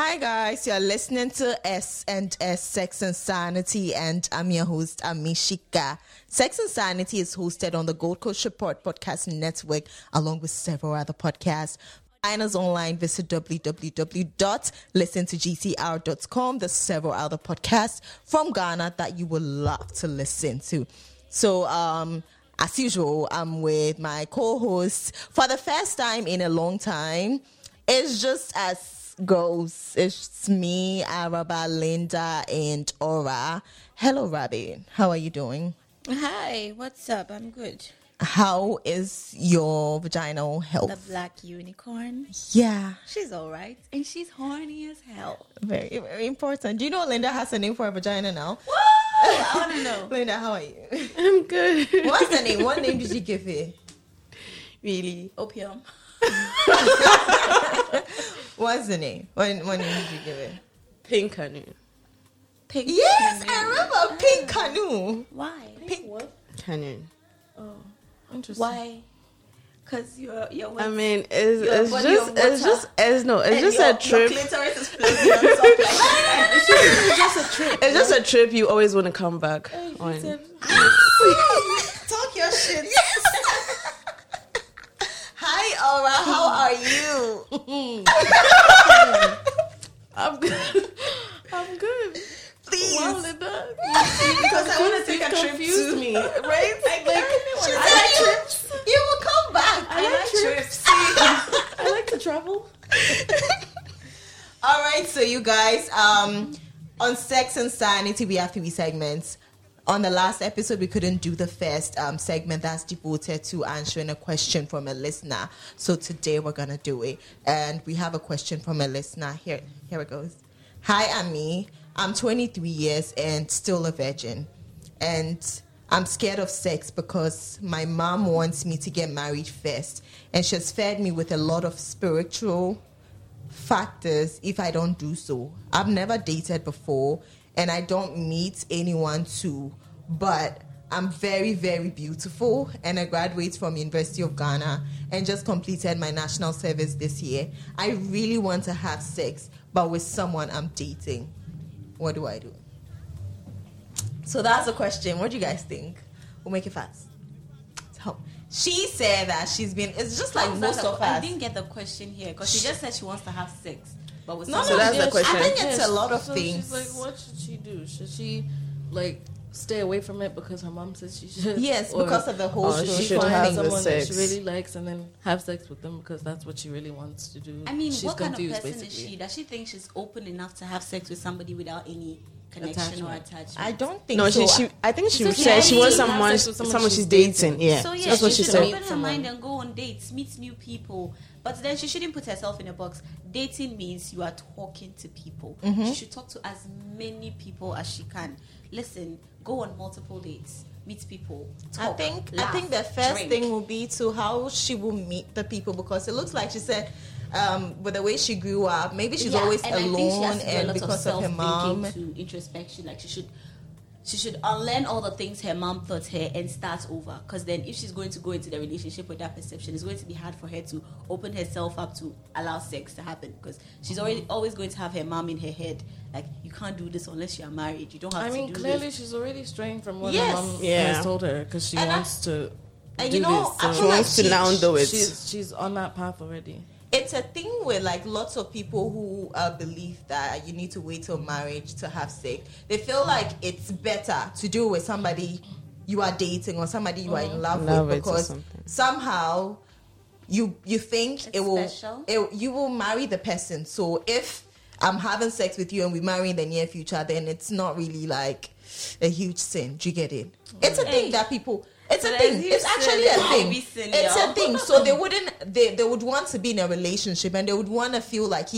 Hi guys, you're listening to SNS Sex and Sanity, and I'm your host, Amishika. Sex and Sanity is hosted on the Gold Coast Support Podcast Network, along with several other podcasts. Find us online, visit www.listentogcr.com. There's several other podcasts from Ghana that you would love to listen to. So, as usual, I'm with my co-host for the first time in a long time. It's just as girls, it's me, Araba, Linda, and Aura. Hello, Rabbit. How are you doing? Hi, what's up? I'm good. How is your vaginal health? The black unicorn. Yeah. She's all right. And she's horny as hell. Very, very important. Do you know Linda has a name for a vagina now? Woo! I want to know. Linda, how are you? I'm good. What's the name? What name did you give it? Really? Opium. What's the name? What name did you give it? Pink Canoe. Pink. Yes, canoe. I remember Pink Canoe. Why? Pink what? Canoe. Oh, interesting. Why? Because your. I mean, it's just a trip. Your clitoris is floating on top. It's just a trip. It's just a trip. You always want to come back on. Talk your shit. Yes. Hi, Aura. How are you? I'm good. Please. Wow, Linda. Because I want to take a trip to me. Right? I like trips. You will come back. I like trips. I like to travel. All right. So, you guys, on Sex and Sanity, we have 3 segments. On the last episode, we couldn't do the first segment that's devoted to answering a question from a listener. So today we're going to do it. And we have a question from a listener. Here it goes. Hi, Ami. I'm 23 years and still a virgin. And I'm scared of sex because my mom wants me to get married first. And she's fed me with a lot of spiritual factors if I don't do so. I've never dated before. And I don't meet anyone too, but I'm very, very beautiful. And I graduate from University of Ghana and just completed my national service this year. I really want to have sex, but with someone I'm dating. What do I do? So that's the question. What do you guys think? We'll make it fast. So she said that she's been, it's just like most of us. I didn't get the question here because she just said she wants to have sex. But no, so that's the question. I think it's a lot of things. She's like, what should she do? Should she, like, stay away from it because her mom says she should? Yes, or, because of the whole thing. She should find someone that she really likes and then have sex with them because that's what she really wants to do. I mean, she's what kind of person basically. Is she? Does she think she's open enough to have sex with somebody without any connection attachment. Or attachment? I don't think so. I think she said she wants someone she's dating. Yeah. So, yeah, that's what she should open her mind and go on dates, meet new people. But then she shouldn't put herself in a box. Dating means you are talking to people. Mm-hmm. She should talk to as many people as she can. Listen, go on multiple dates. Meet people. Talk, I think the first thing will be to how she will meet the people because it looks like she said, with the way she grew up, maybe she's always alone and because of her mom. To introspection, like she should unlearn all the things her mom taught her and start over. Because then, if she's going to go into the relationship with that perception, it's going to be hard for her to open herself up to allow sex to happen. Because she's already always going to have her mom in her head. Like, you can't do this unless you're married. You don't have to do this. I mean, clearly she's already straying from what her mom has told her because she wants to do this. So she wants to now do it. She's on that path already. It's a thing with, like, lots of people who believe that you need to wait till marriage to have sex. They feel like it's better to do with somebody you are dating or somebody you are in love with because somehow you think you will marry the person. So if I'm having sex with you and we marry in the near future, then it's not really, like, a huge sin. Do you get it? It's a thing that people... It's actually a thing. So they wouldn't. They would want to be in a relationship, and they would want to feel like,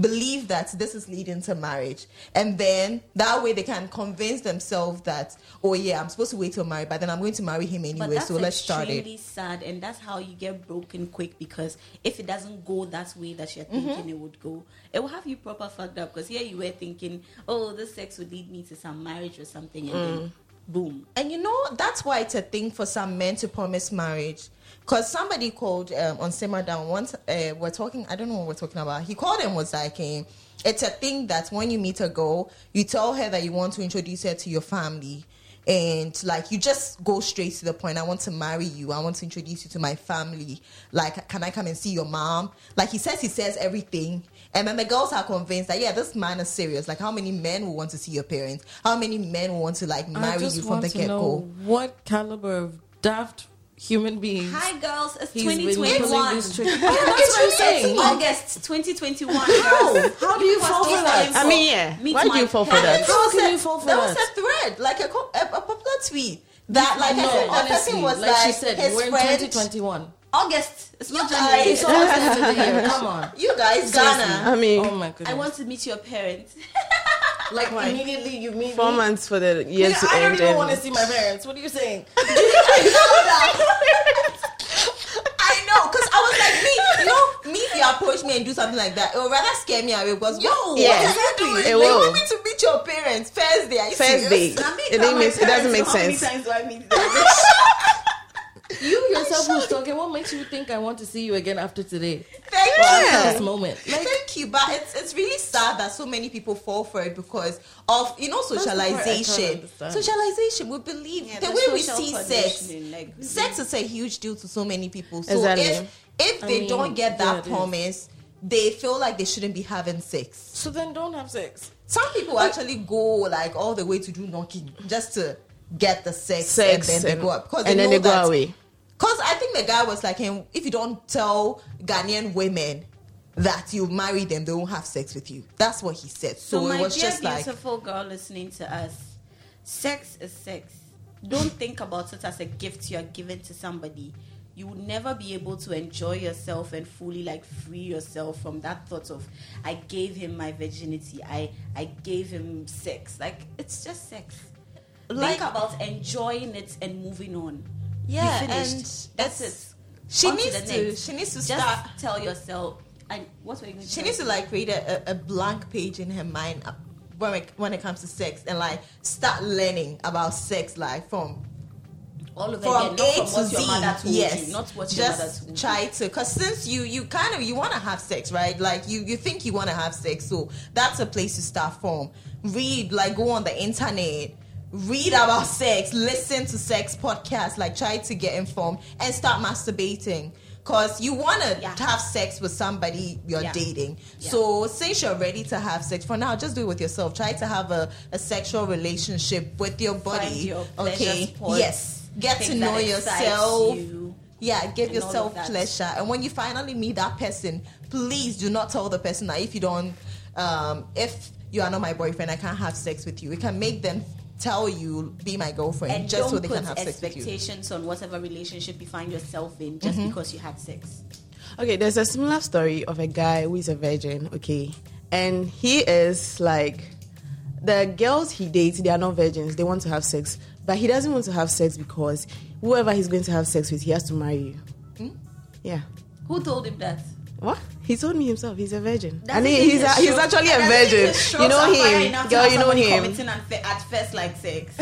believe that this is leading to marriage, and then that way they can convince themselves that, I'm supposed to wait till marriage, but then I'm going to marry him anyway. So let's start it. That's extremely sad, and that's how you get broken quick because if it doesn't go that way that you're thinking it would go, it will have you proper fucked up. Because here you were thinking, this sex would lead me to some marriage or something, and then. Boom. And that's why it's a thing for some men to promise marriage. Because somebody called on Simmer Down once. We're talking, I don't know what we're talking about. He called and was like, it's a thing that when you meet a girl, you tell her that you want to introduce her to your family. And, like, you just go straight to the point. I want to marry you. I want to introduce you to my family. Like, can I come and see your mom? Like, he says everything. And then the girls are convinced that, yeah, this man is serious. Like, how many men will want to see your parents? How many men will want to, like, marry you from the get-go? What caliber of daft human beings? Hi, girls. It's 2021. It's August 2021. How do you fall for that? I mean, yeah. Why do you fall for that? How can you fall for that? That was a thread, like a popular tweet. That, like, no, I said, honestly, was like she said, we're in 2021. August. It's not January. It's almost January. Come on. You guys, Ghana. I mean, oh my goodness. I want to meet your parents. Like, why? Immediately you meet 4 months for the year to end. I don't even want to see my parents. What are you saying? I know, because I was like, me, if you approach me and do something like that, it would rather scare me away. Because, what is it? Like, you want me to meet your parents first day? First day. It doesn't make sense. How many times do I meet them? You yourself who's talking, what makes you think I want to see you again after today? Thank you. This moment. Like, thank you. But it's really sad that so many people fall for it because of, socialization. Socialization, we believe, the way we see sex. Like, sex is a huge deal to so many people. So exactly. if they don't get that promise, they feel like they shouldn't be having sex. So then don't have sex. Some people actually go, like, all the way to do knocking just to get the sex and then they go up. Because they go away. Because I think the guy was like, hey, if you don't tell Ghanaian women that you marry them, they won't have sex with you. That's what he said. So it was just like... my dear beautiful girl listening to us, sex is sex. Don't think about it as a gift you are giving to somebody. You will never be able to enjoy yourself and fully, like, free yourself from that thought of, I gave him my virginity. I gave him sex. Like, it's just sex. Like, think about enjoying it and moving on. Yeah, and that's it. She needs to start. Just tell yourself. And what were you going to? She needs to create a blank page in her mind when it comes to sex, and start learning about sex, from all of it, from A to Z. Yes, not what your mother told you. Just try to, because since you kind of you want to have sex, right? Like you think you want to have sex, so that's a place to start from. Read, go on the internet. Read about sex, listen to sex podcasts, try to get informed and start masturbating because you want to have sex with somebody you're dating. Yeah. So since you're ready to have sex, for now, just do it with yourself. Try to have a sexual relationship with your body. Find your pleasure sports, yes. Get to know yourself. Give yourself pleasure. And when you finally meet that person, please do not tell the person that if you don't, if you are not my boyfriend, I can't have sex with you. It can make them tell you, be my girlfriend, and just so they can have sex with you. And don't put expectations on whatever relationship you find yourself in just because you had sex. Okay, there's a similar story of a guy who is a virgin, okay? And he is the girls he dates, they are not virgins. They want to have sex. But he doesn't want to have sex because whoever he's going to have sex with, he has to marry you. Hmm? Yeah. Who told him that? What? He told me himself he's a virgin. And he's actually a virgin. You know him. Girl, you know him. At first like sex.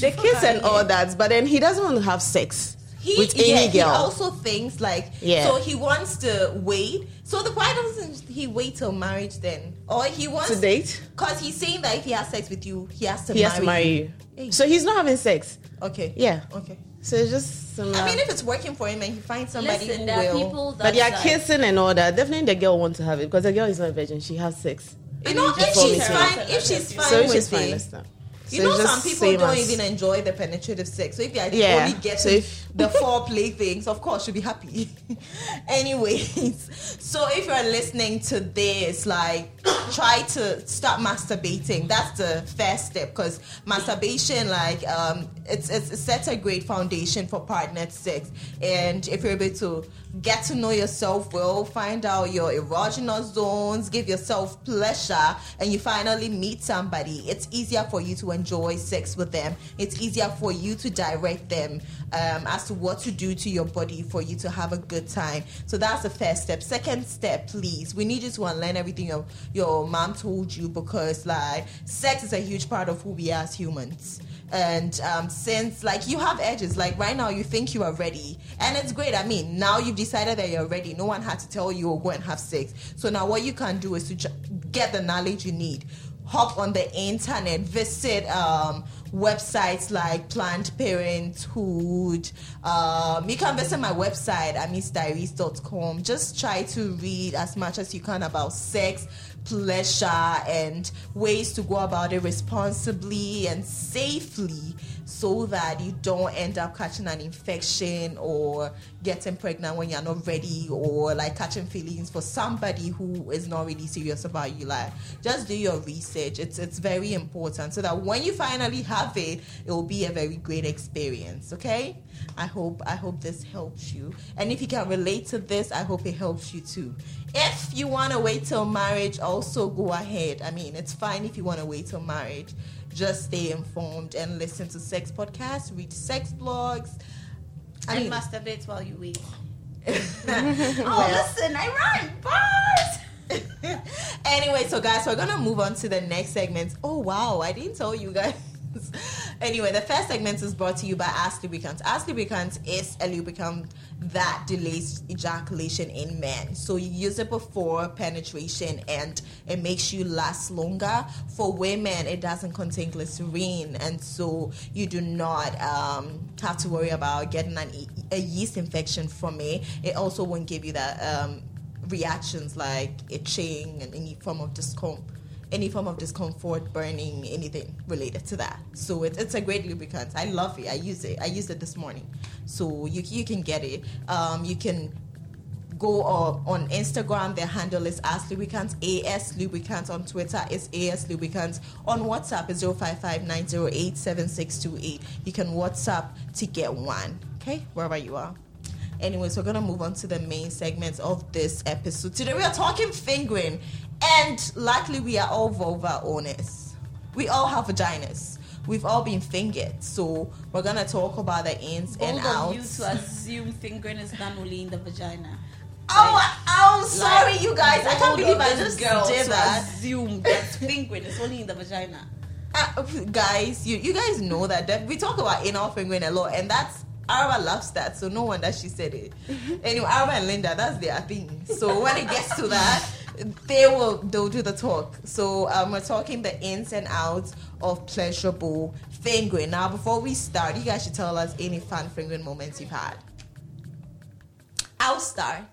They kiss and all that, but then he doesn't want to have sex with any girl. He also thinks so he wants to wait. So why doesn't he wait till marriage then? Or he wants... to date? Because he's saying that if he has sex with you, he has to marry you. Hey. So he's not having sex. Okay. Yeah. Okay. So it's just some, if it's working for him and he finds somebody kissing and all that, definitely the girl wants to have it because the girl is not a virgin. She has sex. If she's fine with it. Some people don't even enjoy the penetrative sex. So if you only get the foreplay things, of course you'll be happy. Anyways, so if you're listening to this, try to start masturbating. That's the first step because masturbation, it sets a great foundation for partnered sex. And if you're able to get to know yourself well, find out your erogenous zones, give yourself pleasure, and you finally meet somebody, it's easier for you to enjoy sex with them. It's easier for you to direct them as to what to do to your body for you to have a good time. So that's the first step. Second step, please, we need you to unlearn everything your your mom told you, because like sex is a huge part of who we are as humans. And since like you have edges, like right now you think you are ready, and it's great. I mean, now you've decided that you're ready. No one had to tell you or go and have sex. So now what you can do is to get the knowledge you need. Hop on the internet, visit websites like Planned Parenthood. You can visit my website, amisdiaries.com. Just try to read as much as you can about sex, pleasure, and ways to go about it responsibly and safely, so that you don't end up catching an infection or getting pregnant when you're not ready, or like catching feelings for somebody who is not really serious about you. Like, just do your research. It's very important, so that when you finally have it, it will be a very great experience. Okay? I hope this helps you. And if you can relate to this, I hope it helps you too. If you want to wait till marriage, also go ahead. I mean, it's fine if you want to wait till marriage. Just stay informed and listen to sex podcasts, read sex blogs. And masturbate while you wait. Listen, I rhyme. Bars! Anyway, so guys, we're going to move on to the next segment. Oh, wow, I didn't tell you guys. Anyway, the first segment is brought to you by Ask Lubricant. Ask Lubricant is a lubricant that delays ejaculation in men. So you use it before penetration and it makes you last longer. For women, it doesn't contain glycerine, and so you do not have to worry about getting a yeast infection from it. It also won't give you that reactions like itching and any form of discomfort, burning, anything related to that. So it's a great lubricant. I love it. I used it this morning. So you can get it. You can go on Instagram. Their handle is AS Lubricants. On Twitter is AS Lubricants. On WhatsApp is 055-908-7628. You can WhatsApp to get one. Okay, wherever you are. Anyways, we're going to move on to the main segments of this episode. Today we are talking fingering. And luckily, we are all vulva owners. We all have vaginas. We've all been fingered. So we're going to talk about the ins and outs. You to assume fingering is done only in the vagina. Oh, I'm sorry, you guys. I can't believe I just did that. Assume that fingering is only in the vagina. Guys, you guys know that. We talk about anal fingering a lot, and that's Araba loves that, so no wonder she said it. Anyway, Araba and Linda, that's their thing. So when it gets to that, they'll do the talk. So we're talking the ins and outs of pleasurable fingering. Now, before we start, you guys should tell us any fun fingering moments you've had. I'll start.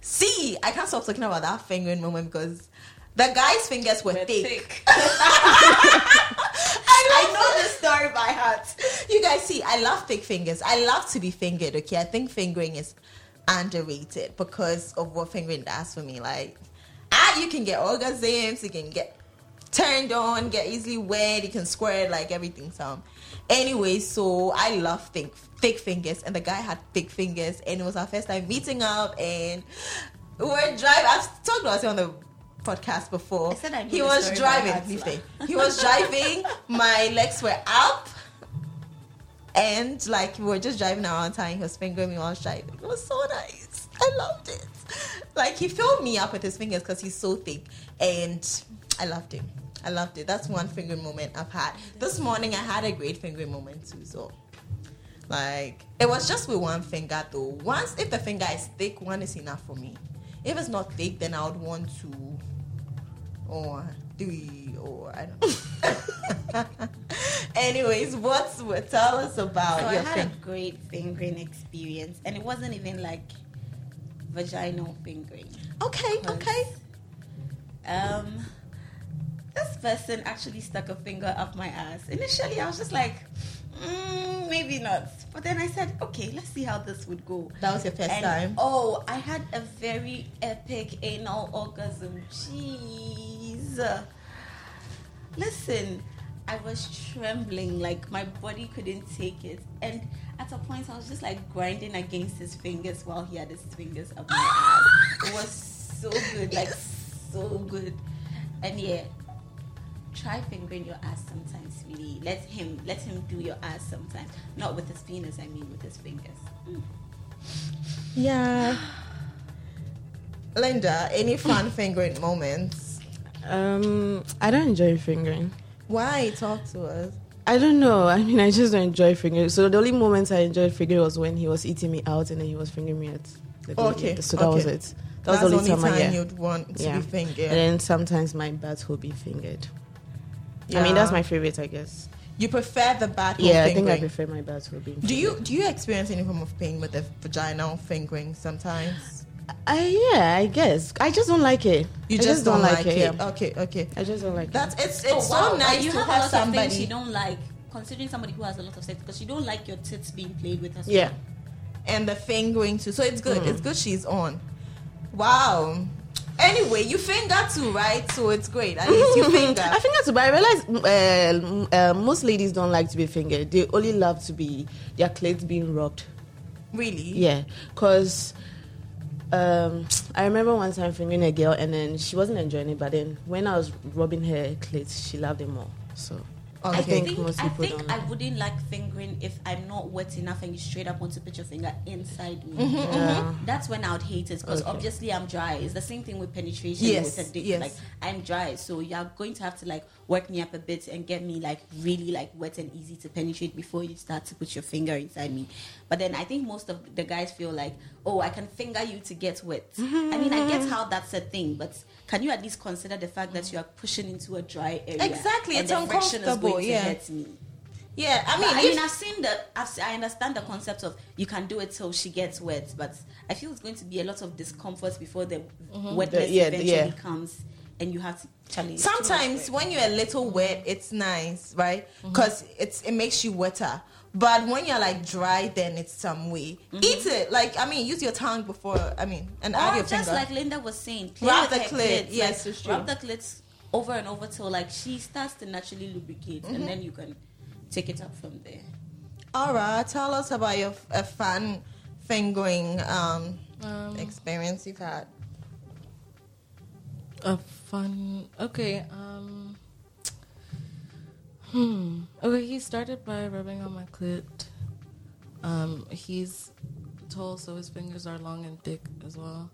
See, I can't stop talking about that fingering moment because the guy's fingers were thick. I know the story by heart. You guys see, I love thick fingers. I love to be fingered, okay? I think fingering is underrated because of what fingering does for me. Like, you can get orgasms, you can get turned on, get easily wet, you can squirt, like everything. So anyway, so I love thick fingers, and the guy had thick fingers, and it was our first time meeting up, and we were driving. I've talked about it on the podcast before. I said I he was driving. He was driving. My legs were up, and like we were just driving around town. He was fingering me while I was driving. It was so nice. I loved it. Like, he filled me up with his fingers because he's so thick, and I loved it. That's one fingering moment I've had. This morning I had a great fingering moment too. So like, it was just with one finger though. Once, if the finger is thick, one is enough for me. If it's not thick, then I would want 2 or 3 or I don't know. Anyways, tell us about your thing. I had a great fingering experience, and it wasn't even like vaginal fingering. Okay. This person actually stuck a finger up my ass. Initially, I was just like, maybe not. But then I said, okay, let's see how this would go. That was your first time. Oh, I had a very epic anal orgasm. Jeez. Listen, I was trembling. Like, my body couldn't take it. And at a point, I was just like grinding against his fingers while he had his fingers up my ass. It was so good, like so good. And yeah, try fingering your ass sometimes, really. Let him do your ass sometimes. Not with his penis, I mean with his fingers. Yeah. Linda, any fun fingering moments? I don't enjoy fingering. Why? Talk to us. I don't know. I mean, I just don't enjoy fingering. So the only moments I enjoyed fingering was when he was eating me out and then he was fingering me at the okay. So that was it. That's the only time you'd want to be fingered. And then sometimes my butt will be fingered. Yeah. I mean, that's my favorite, I guess. You prefer the bad hole fingering? Yeah, I think I prefer my bad hole being fingered. Do you experience any form of pain with the vaginal fingering sometimes? Yeah, I guess. I just don't like it. You just don't like it? Yeah. Okay. I just don't like it. It's so nice to have somebody. Things you don't like, considering somebody who has a lot of sex, because you don't like your tits being played with as well. Yeah. And the fingering too. So it's good. It's good she's on. Wow. Anyway, you finger too, right? So it's great. At least you finger. I finger too, but I realize most ladies don't like to be fingered. They only love to be their clit being rubbed. Really? Yeah, because I remember one time fingering a girl, and then she wasn't enjoying it. But then when I was rubbing her clit, she loved it more. So okay. I think most people don't. I wouldn't like fingering if I'm not wet enough and you straight up want to put your finger inside me. Mm-hmm, yeah. Mm-hmm. That's when I would hate it, because obviously I'm dry. It's the same thing with penetration. Yes, with a dick. Yes. Like, I'm dry, so you're going to have to like work me up a bit and get me like really like wet and easy to penetrate before you start to put your finger inside me. But then I think most of the guys feel like, oh, I can finger you to get wet. Mm-hmm. I mean, I get how that's a thing, but can you at least consider the fact that you are pushing into a dry area? Exactly, it's uncomfortable. I understand the concept of you can do it till she gets wet, but I feel it's going to be a lot of discomfort before the wetness eventually comes, and you have to challenge. Sometimes when you're a little wet, it's nice, right? Because it makes you wetter. But when you're like dry, then it's some way. Eat it. Like, I mean, use your tongue before, I mean, and add your finger. Just like Linda was saying, rub the clit. Yes, it's true. Rub the clit over and over till like she starts to naturally lubricate, and then you can take it up from there. Aura, tell us about your fun fingering experience you've had. A fun. Okay. Okay, he started by rubbing on my clit. He's tall, so his fingers are long and thick as well.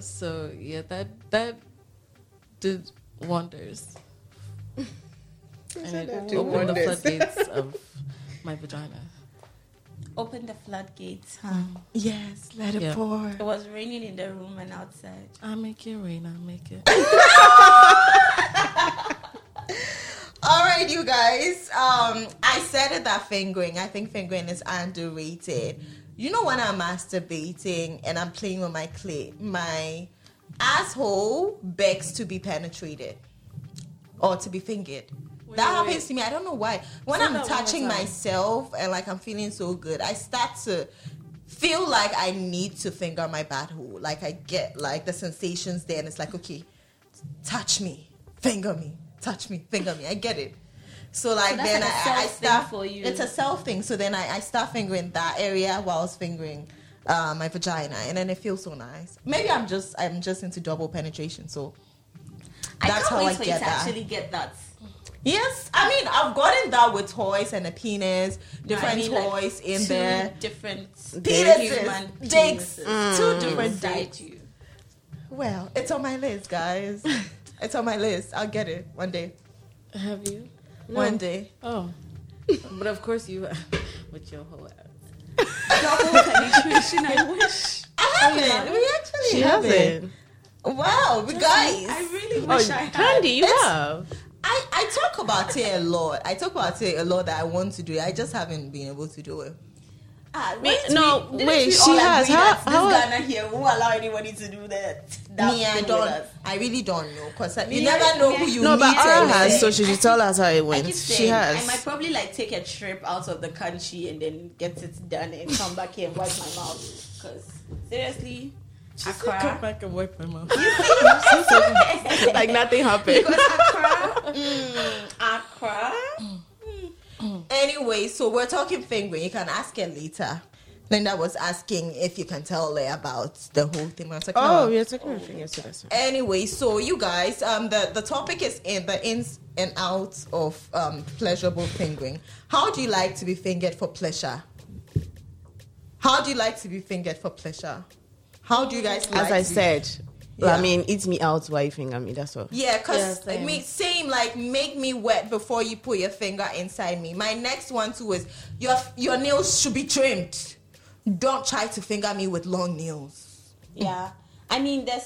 So yeah, that did wonders. And it opened the floodgates of my vagina. Open the floodgates, huh? Yes, let it pour. It was raining in the room and outside. I'll make it rain, I'll make it. All right, you guys. I said it that fingering. I think fingering is underrated. You know, when I'm masturbating and I'm playing with my clit, my asshole begs to be penetrated or to be fingered. That happens to me. I don't know why. When I'm touching myself and like I'm feeling so good, I start to feel like I need to finger my bad hole. Like I get like the sensations there, and it's like, okay, touch me, finger me, touch me, finger me. I get it. So like then I start. For you. It's a self thing. So then I start fingering that area while I was fingering my vagina, and then it feels so nice. Maybe I'm just into double penetration. So that's how I get that. I can't wait for you to actually get that. Yes, I mean, I've gotten that with toys and a penis, toys like in there. Different penises, dicks, two different dicks. Well, it's on my list, guys. It's on my list. I'll get it one day. Have you? No. One day. Oh. But of course you, with your whole ass. Double penetration, I wish. I haven't. We actually she haven't. Wow, guys. I really wish I had. Candy, you have. I talk about it a lot. That I want to do it. I just haven't been able to do it. She has. How Ghana here won't allow anybody to do that. Me, I don't. I really don't know, because you never know who you meet. No, but Ara has, so she should tell us how it went. She has. I might probably like take a trip out of the country and then get it done and come back here and wipe my mouth. Because seriously. Accra. Come back and wipe my mouth. Like nothing happened. Because Accra. Anyway, so we're talking fingering. You can ask her later. Linda was asking if you can tell her about the whole thing. We're talking about fingers. So anyway, so you guys, the topic is in the ins and outs of pleasurable fingering. How do you like to be fingered for pleasure? How do you guys like As I said, yeah. I mean, eat me out while you finger me, that's all. Yeah, because yeah, same, like, make me wet before you put your finger inside me. My next one, too, is your nails should be trimmed. Don't try to finger me with long nails. Yeah. I mean, there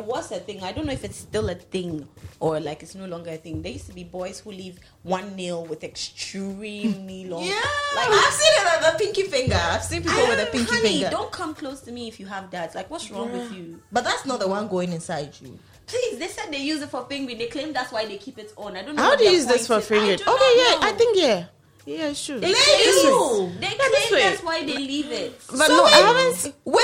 was a thing, I don't know if it's still a thing or like it's no longer a thing. There used to be boys who leave one nail with extremely long. Yeah, like, I've seen it on the pinky finger. I've seen people with a pinky finger. Don't come close to me if you have that. Like, what's wrong with you? But that's not the one going inside you. Please, they said they use it for fingering. They claim that's why they keep it on. I don't know. How do you use this for fingering? Okay, I think. Yeah, sure. They claim that's why they leave it. But so no, I haven't. No,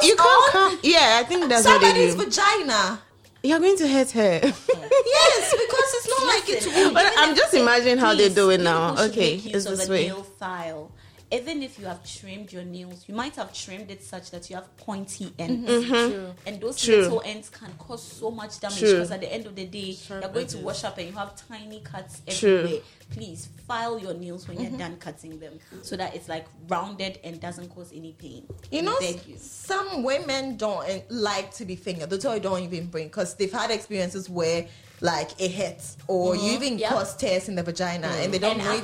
you can't come. Yeah, I think that's what they do. Somebody's vagina. You're going to hurt her. Yes, because it's not like it's. But I'm just imagining how they do it now. Okay, it's this way. Nail file. Even if you have trimmed your nails, you might have trimmed it such that you have pointy ends. Mm-hmm. True. And those little ends can cause so much damage because at the end of the day, you're going to wash up and you have tiny cuts everywhere. True. Please file your nails when you're done cutting them so that it's like rounded and doesn't cause any pain. You know, some women don't like to be fingered. That's why I don't even bring because they've had experiences where like it hurts or you even cause tears in the vagina and they don't know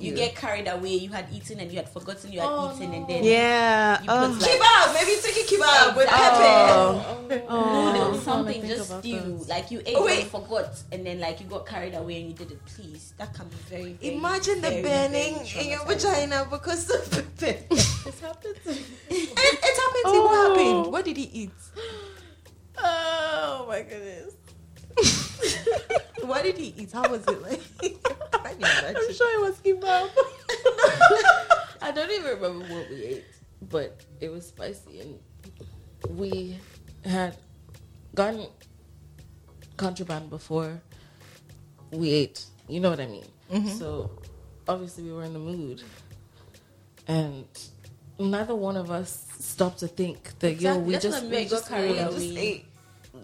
you get carried away. You had eaten and you had forgotten you had eaten and then kebab, maybe take a kebab with pepper. No, there was something just stew. Like you ate and forgot and then like you got carried away and you did it. Please, that can be very, very imagine very, the burning in your vagina because of the pepper. It's happened to me. It happened to you. What happened? What did he eat? Oh my goodness. What did he eat? How was it like? I'm sure it was kebab. I don't even remember what we ate, but it was spicy, and we had gotten contraband before we ate. You know what I mean? Mm-hmm. So obviously we were in the mood, and neither one of us stopped to think that we just ate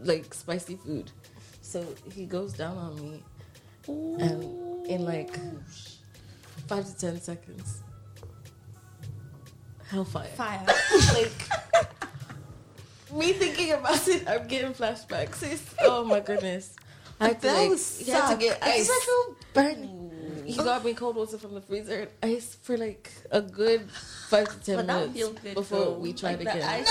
like spicy food. So he goes down on me, and in like 5 to 10 seconds, hellfire. Fire. Like, me thinking about it, I'm getting flashbacks. Oh my goodness. I had to get ice. I feel burning. He got me cold water from the freezer and ice for like a good 5 to 10 minutes before we tried again.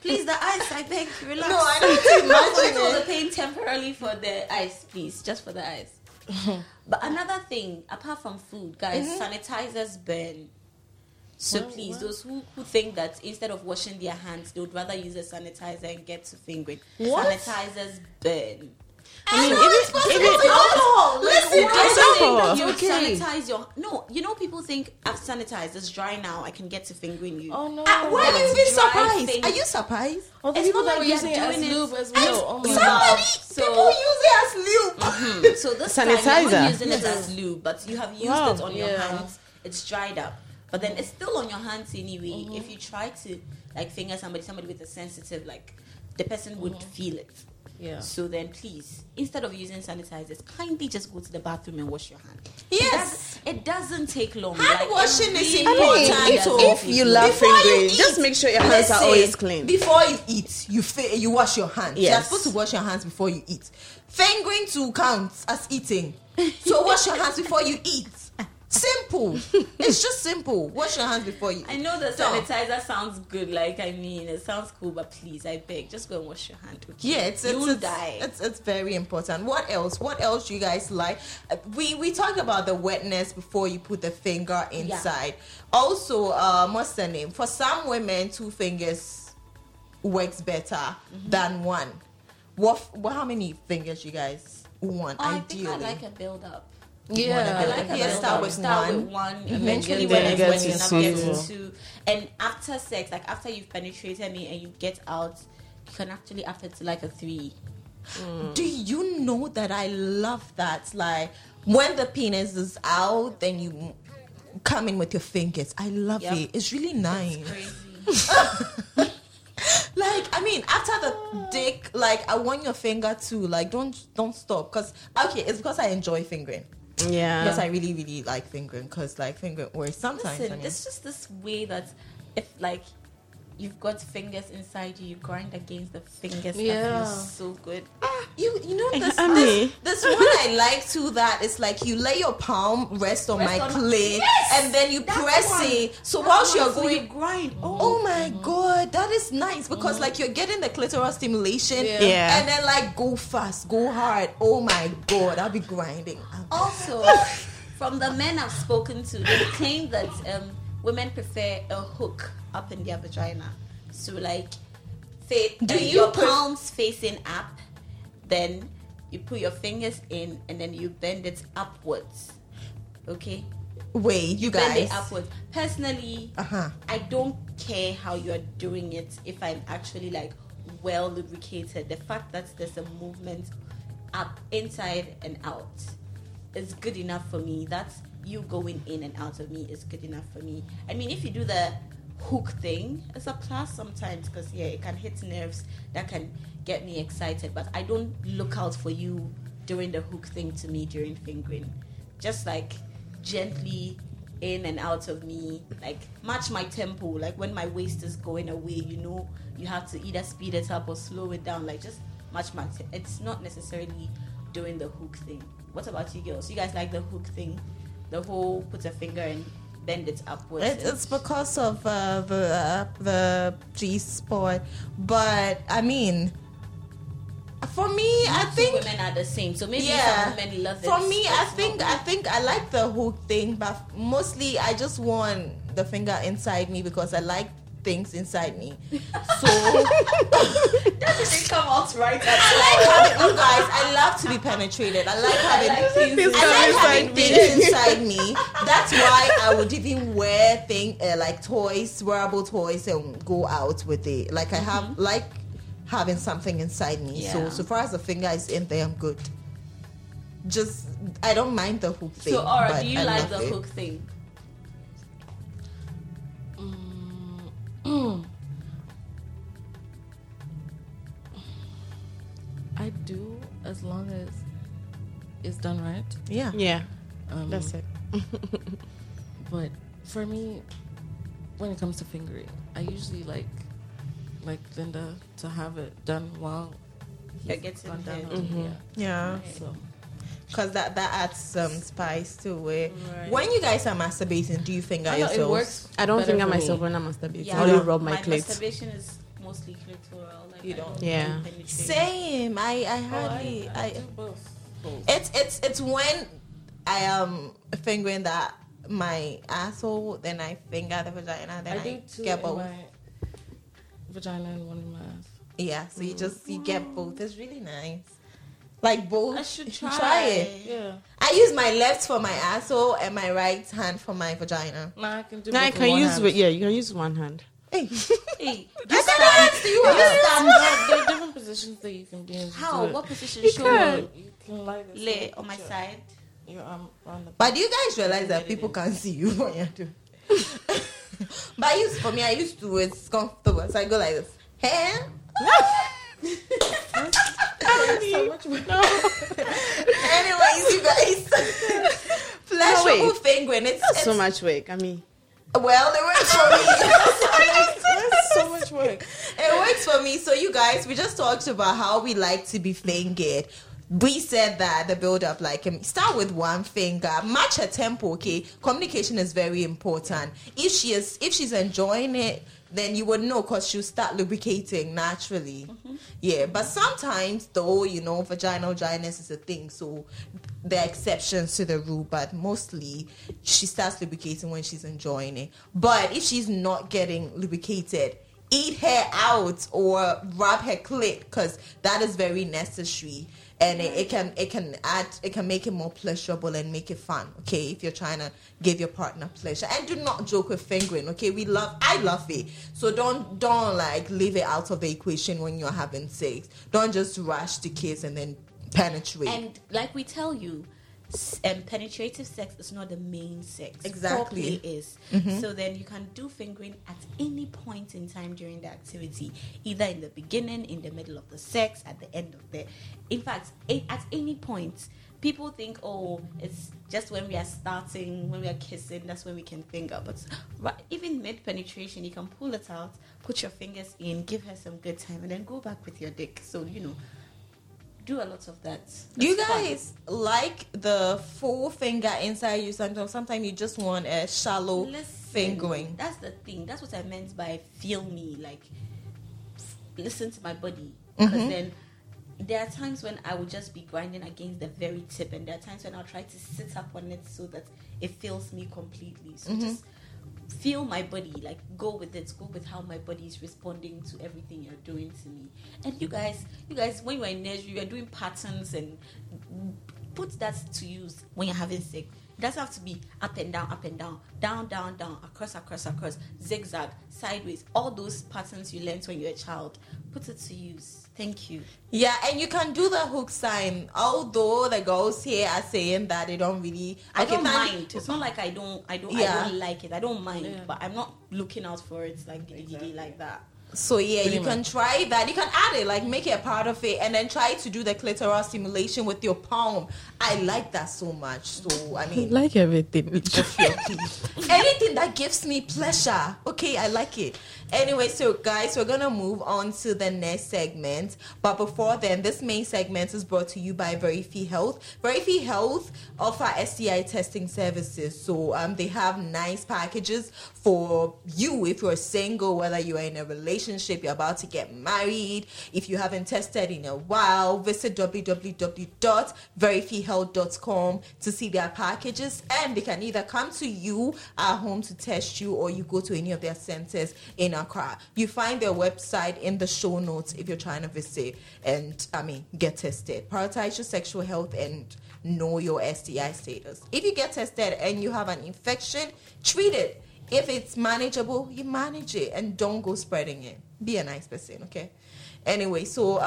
Please, the ice, I beg you, relax. No, I don't imagine all the pain temporarily for the ice, please, just for the ice. But another thing, apart from food, guys, sanitizers burn. So please, those who think that instead of washing their hands, they would rather use a sanitizer and get to fingering. Sanitizers burn. I mean, it's alcohol. Listen, you sanitize your. No, you know, people think I've sanitized. It's dry now. I can get to fingering you. Oh no! Why are you surprised? Are you surprised? Well, it's not that we're using it as lube as well. Oh my God! So people use it as lube. Mm-hmm. So this sanitizer, you're using it as lube, but you have used it on your hands. It's dried up, but then it's still on your hands anyway. Mm-hmm. If you try to like finger somebody with a sensitive, like the person would feel it. Yeah. So then, please, instead of using sanitizers, kindly just go to the bathroom and wash your hands. Yes, it doesn't take long. Hand washing is important. If you love fingering, just make sure your hands are always clean. Before you eat, you wash your hands. Yes. You're supposed to wash your hands before you eat. Fingering too counts as eating, so wash your hands before you eat. Simple. It's just simple. Wash your hands before you. I know the sanitizer sounds good. Like, I mean, it sounds cool, but please, I beg, just go and wash your hand. Okay? Yeah, you'll die. It's very important. What else? Do you guys like? We talked about the wetness before you put the finger inside. Yeah. Also, what's the name? For some women, 2 fingers works better than one. What? How many fingers you guys want? Oh, ideally, I think I like a build up. Yeah, I like start with one. Eventually, when I get to two, and after sex, like after you've penetrated me and you get out, you can actually up it to like a 3. Do you know that I love that? Like when the penis is out, then you come in with your fingers. I love it. It's really nice. It's crazy. Like, I mean, after the dick, like I want your finger too. Like, don't stop. Cause it's because I enjoy fingering. Yeah. Because I really, really like fingering. Because like fingering works sometimes. Listen, it's just this way that if like you've got fingers inside you, you grind against the fingers. Yeah. That feels so good. Ah, you know this one I like too, that it's like you lay your palm, rest on my clit, yes! And then you press it. So whilst you're going, you grind. Oh my God, that is nice because like you're getting the clitoral stimulation and then like go fast, go hard. Oh my God, I'll be grinding. Also, from the men I've spoken to, they claim that women prefer a hook up in their vagina. So like, say, your palms facing up, then you put your fingers in and then you bend it upwards. Okay? Wait, you guys. Bend it upwards. Personally, I don't care how you're doing it if I'm actually like well lubricated. The fact that there's a movement up, inside and out is good enough for me. That's you going in and out of me is good enough for me. I mean, if you do the hook thing, it's a plus sometimes because it can hit nerves that can get me excited, but I don't look out for you doing the hook thing to me during fingering. Just like gently in and out of me, like match my tempo, like when my waist is going away, you know, you have to either speed it up or slow it down, like just match my it's not necessarily doing the hook thing. What about you girls? You guys like the hook thing? The whole put a finger in, bend it upwards. It's because of the G spot, but I mean, for me, I think women are the same. So maybe some women love it. For me, I think I like the hook thing, but mostly I just want the finger inside me because I like things inside me. So doesn't it come out right? I like having you guys. I love to be penetrated. I like having things inside me. That's why I would even wear like toys, wearable toys, and go out with it. Like I have like having something inside me. Yeah. So far as the finger is in there, I'm good. Just I don't mind the hook thing. So Aura, do you like the hook thing? I do, as long as it's done right. Yeah. That's it. But for me, when it comes to fingering, I usually like Linda to have it done while it gets done. Yeah. Right. So. Because that adds some spice to it. Right. When you guys are masturbating, do you finger yourselves? It works. I don't finger myself when I masturbate. Yeah. I only rub my clit. Masturbation is mostly clitoral. Like, you don't. Yeah. Do same. I hardly. I do both. It's when I am fingering that my asshole, then I finger the vagina, then I get both. Vagina and one in my ass. Yeah. So you get both. It's really nice. Like both. I should try it. Yeah. I use my left for my asshole and my right hand for my vagina. Nah, I can do. Nah, I can use hand. You can use one hand. Hey. There are different positions that you can be in. How? What position? You can lay on my side. Your arm around the back. But do you guys realize that people can't see you when you do? But I used to. It's comfortable, so I go like this. Hey. Anyways, you guys, pleasurable fingering. It's so much work. I mean, well, it works for me. It's so much work. It works for me. So you guys, we just talked about how we like to be fingered. We said that the build-up, like, start with one finger, match her tempo. Okay, communication is very important. If she's enjoying it, then you would know because she'll start lubricating naturally. Mm-hmm. Yeah, but sometimes, though, you know, vaginal dryness is a thing, so there are exceptions to the rule, but mostly she starts lubricating when she's enjoying it. But if she's not getting lubricated, eat her out or rub her clit because that is very necessary. And it can make it more pleasurable and make it fun, okay? If you're trying to give your partner pleasure, and do not joke with fingering, okay? I love it, so don't like leave it out of the equation when you're having sex. Don't just rush to kiss and then penetrate. And like we tell you, penetrative sex is not the main sex. Exactly, foreplay is. Mm-hmm. So then you can do fingering at any point in time during the activity, either in the beginning, in the middle of the sex, at the end of the. In fact, at any point, people think, oh, it's just when we are starting, when we are kissing, that's when we can finger. But even mid-penetration, you can pull it out, put your fingers in, give her some good time, and then go back with your dick. So, you know, do a lot of that. Do you guys like the full finger inside you? Sometimes you just want a shallow fingering. That's the thing. That's what I meant by feel me. Like, listen to my body. Because then there are times when I will just be grinding against the very tip, and there are times when I'll try to sit up on it so that it fills me completely. So just feel my body, like go with it, go with how my body is responding to everything you're doing to me. And you guys, when you were in nursery, you were doing patterns, and put that to use when you're having sex. It doesn't have to be up and down, down, across, zigzag, sideways. All those patterns you learned when you were a child, put it to use. Thank you. Yeah, and you can do the hook sign. Although the girls here are saying that they don't really, I don't mind. It's not like I don't. Yeah. I don't like it. I don't mind, but I'm not looking out for it like exactly. Like that. So yeah, you can try that. You can add it, like make it a part of it, and then try to do the clitoral stimulation with your palm. I like that so much. So I mean, I like everything, anything that gives me pleasure. Okay, I like it. Anyway, so guys, we're gonna move on to the next segment. But before then, this main segment is brought to you by Verifie Health. Verifie Health offer STI testing services. So they have nice packages for you if you're single, whether you are in a relationship, you're about to get married, if you haven't tested in a while. Visit www.verifiehealth.com to see their packages, and they can either come to you at home to test you, or you go to any of their centers in Accra. You find their website in the show notes if you're trying to visit and get tested. Prioritize your sexual health and know your STI status. If you get tested and you have an infection, treat it. If it's manageable, you manage it and don't go spreading it. Be a nice person, okay? Anyway, so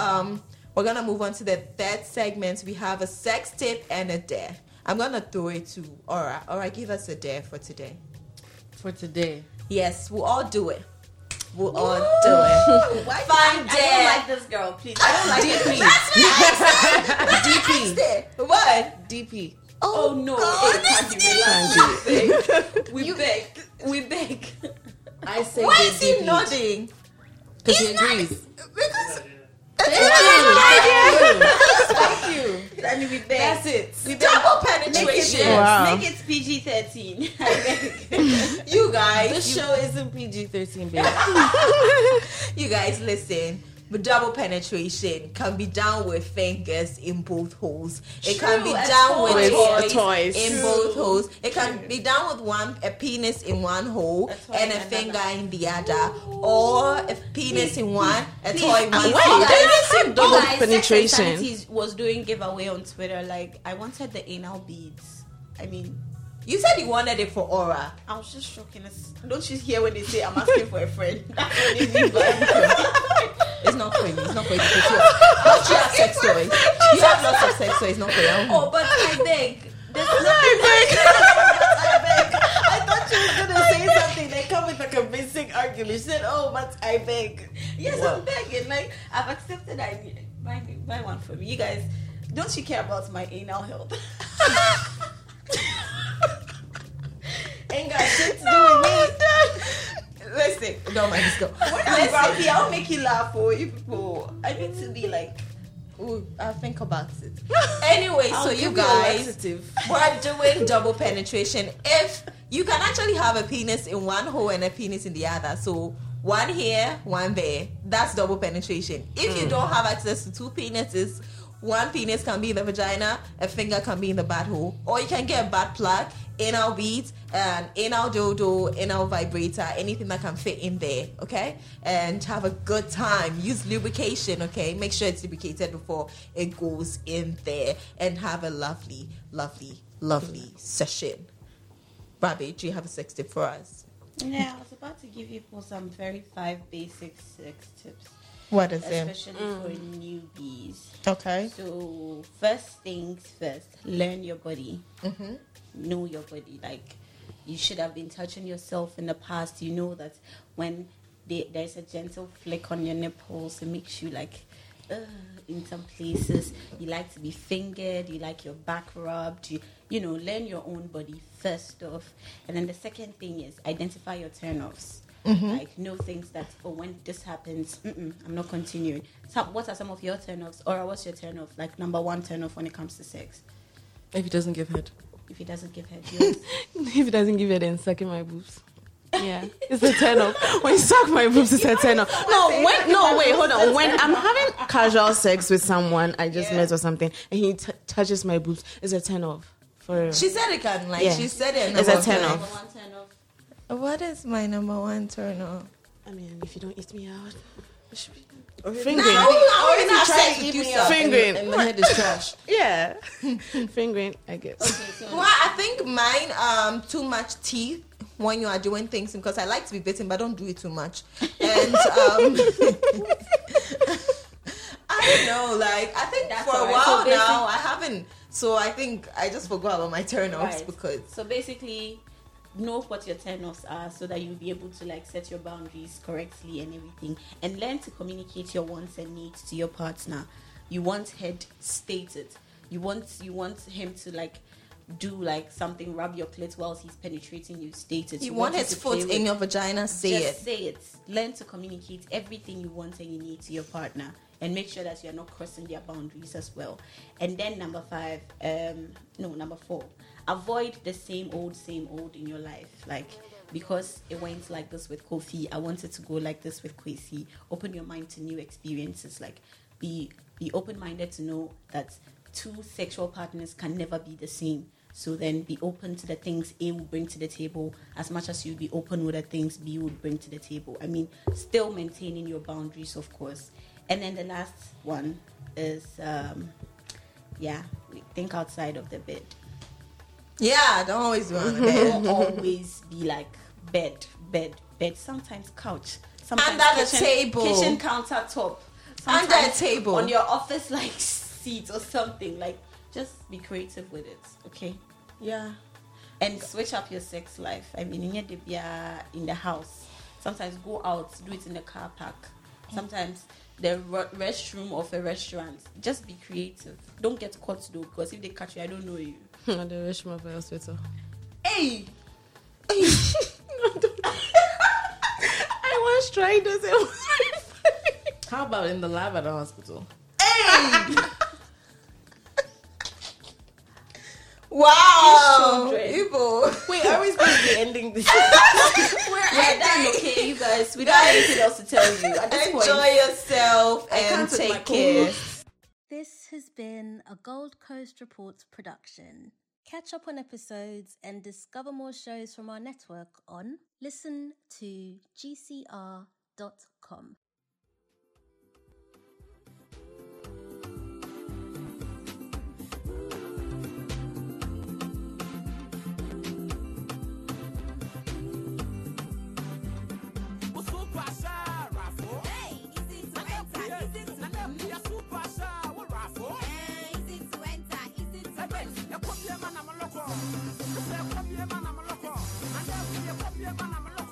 we're gonna move on to the third segment. We have a sex tip and a dare. I'm gonna throw it to Aura. Aura, give us a dare for today. For today? Yes, we'll all do it. We'll all do it. Why fun dare. I don't like this girl, please. I don't like DP. It, please. That's DP. DP. What? DP. Oh no! Can't we beg. We beg. I say. Why is he nodding? Because he agrees. Because. Thank you. I mean, we beg. That's it. We beg. Double penetration. Wow. Make it PG-13. I beg. You guys. This show isn't PG-13, babe. You guys, listen. But double penetration can be done with fingers in both holes. It can be done with toys in both holes. It can be done with a penis in one hole and a finger in the other, or a penis in one, a toy in one. Wait, double penetration. He was doing giveaway on Twitter. Like, I wanted the anal beads. I mean. You said you wanted it for Aura. I was just shocking. Don't you hear when they say I'm asking for a friend? That's what they mean by it's not for me. It's not for you. Don't you have sex toys? You have lots of sex toys. It's not for you. Oh, but I beg. There's nothing. I beg. I thought you were gonna say something. They come with a convincing argument. You said, "Oh, but I beg." Yes, wow. I'm begging. Like I've accepted. I buy one for me. You guys, don't you care about my anal health? Ain't got shit to do with me. Listen, don't mind this girl. When I'm grumpy, I'll make you laugh or you people. I need to be like, ooh, I'll think about it. Anyway, so you guys, we're doing double penetration. If you can actually have a penis in one hole and a penis in the other, so one here, one there. That's double penetration. If you don't have access to two penises. One penis can be in the vagina, a finger can be in the bad hole. Or you can get a bad plug, anal beads, an anal dildo, anal vibrator, anything that can fit in there, okay? And have a good time. Use lubrication, okay? Make sure it's lubricated before it goes in there. And have a lovely, lovely, lovely session. Rabbi, do you have a sex tip for us? Yeah, I was about to give you some very 5 basic sex tips. What is it? Especially for newbies. Okay. So, first things first, learn your body. Know your body. Like, you should have been touching yourself in the past. You know that when there's a gentle flick on your nipples, it makes you, like, in some places. You like to be fingered. You like your back rubbed. You learn your own body first off. And then the second thing is identify your turn-offs. Mm-hmm. Like, know things that, when this happens, I'm not continuing. So what are some of your turn-offs? Or what's your turn-off? Like, number one turn-off when it comes to sex? If he doesn't give head. If he doesn't give head, yes. If he doesn't give head, then sucking my boobs. Yeah, it's a turn off. When you suck my boobs, it's a turn off. No, wait, hold on. When I'm having casual sex with someone I just met or something, and he touches my boobs, it's a turn off. For she said it can, like she said it. It's a turn off. What is my number one turn off? I mean, if you don't eat me out, it should be. Fingering. Fingering. And the head is trash. Yeah. Fingering, I guess. Okay, so well, I think mine, too much teeth when you are doing things, because I like to be bitten, but don't do it too much. And I don't know, like, I think that's for a while now, I haven't. So I think I just forgot about my turn-offs because... So basically... know what your turn-offs are so that you'll be able to like set your boundaries correctly and everything, and learn to communicate your wants and needs to your partner. You want head, stated. You want him to like do like something, rub your clit while he's penetrating you, stated. You want his foot in your vagina, say it. Learn to communicate everything you want and you need to your partner, and make sure that you're not crossing their boundaries as well. And then number four, avoid the same old in your life. Like, because it went like this with Kofi, I wanted to go like this with Kwesi. Open your mind to new experiences. Like, be open-minded to know that two sexual partners can never be the same. So then be open to the things A will bring to the table as much as you'll be open with the things B would bring to the table. I mean, still maintaining your boundaries, of course. And then the last one is, think outside of the bed. Yeah, don't always be on the bed. Don't always be like bed. Sometimes couch. Sometimes under the table. Kitchen countertop. Sometimes under a table. On your office, like, seat or something. Like, just be creative with it, okay? Yeah. And switch up your sex life. I mean, in the house. Sometimes go out, do it in the car park. Sometimes the restroom of a restaurant. Just be creative. Don't get caught, though, because if they catch you, I don't know you. At the restroom of a hospital. Hey! No, don't. I was trying this. It was really funny. How about in the lab at the hospital? Hey! Wow! People. Wait, are we supposed to be ending this? Okay, you guys. We don't have anything else to tell you. At this point, enjoy yourself and take care. This has been a Gold Coast Report production. Catch up on episodes and discover more shows from our network on listentogcr.com. Come here, man, I'm a loco.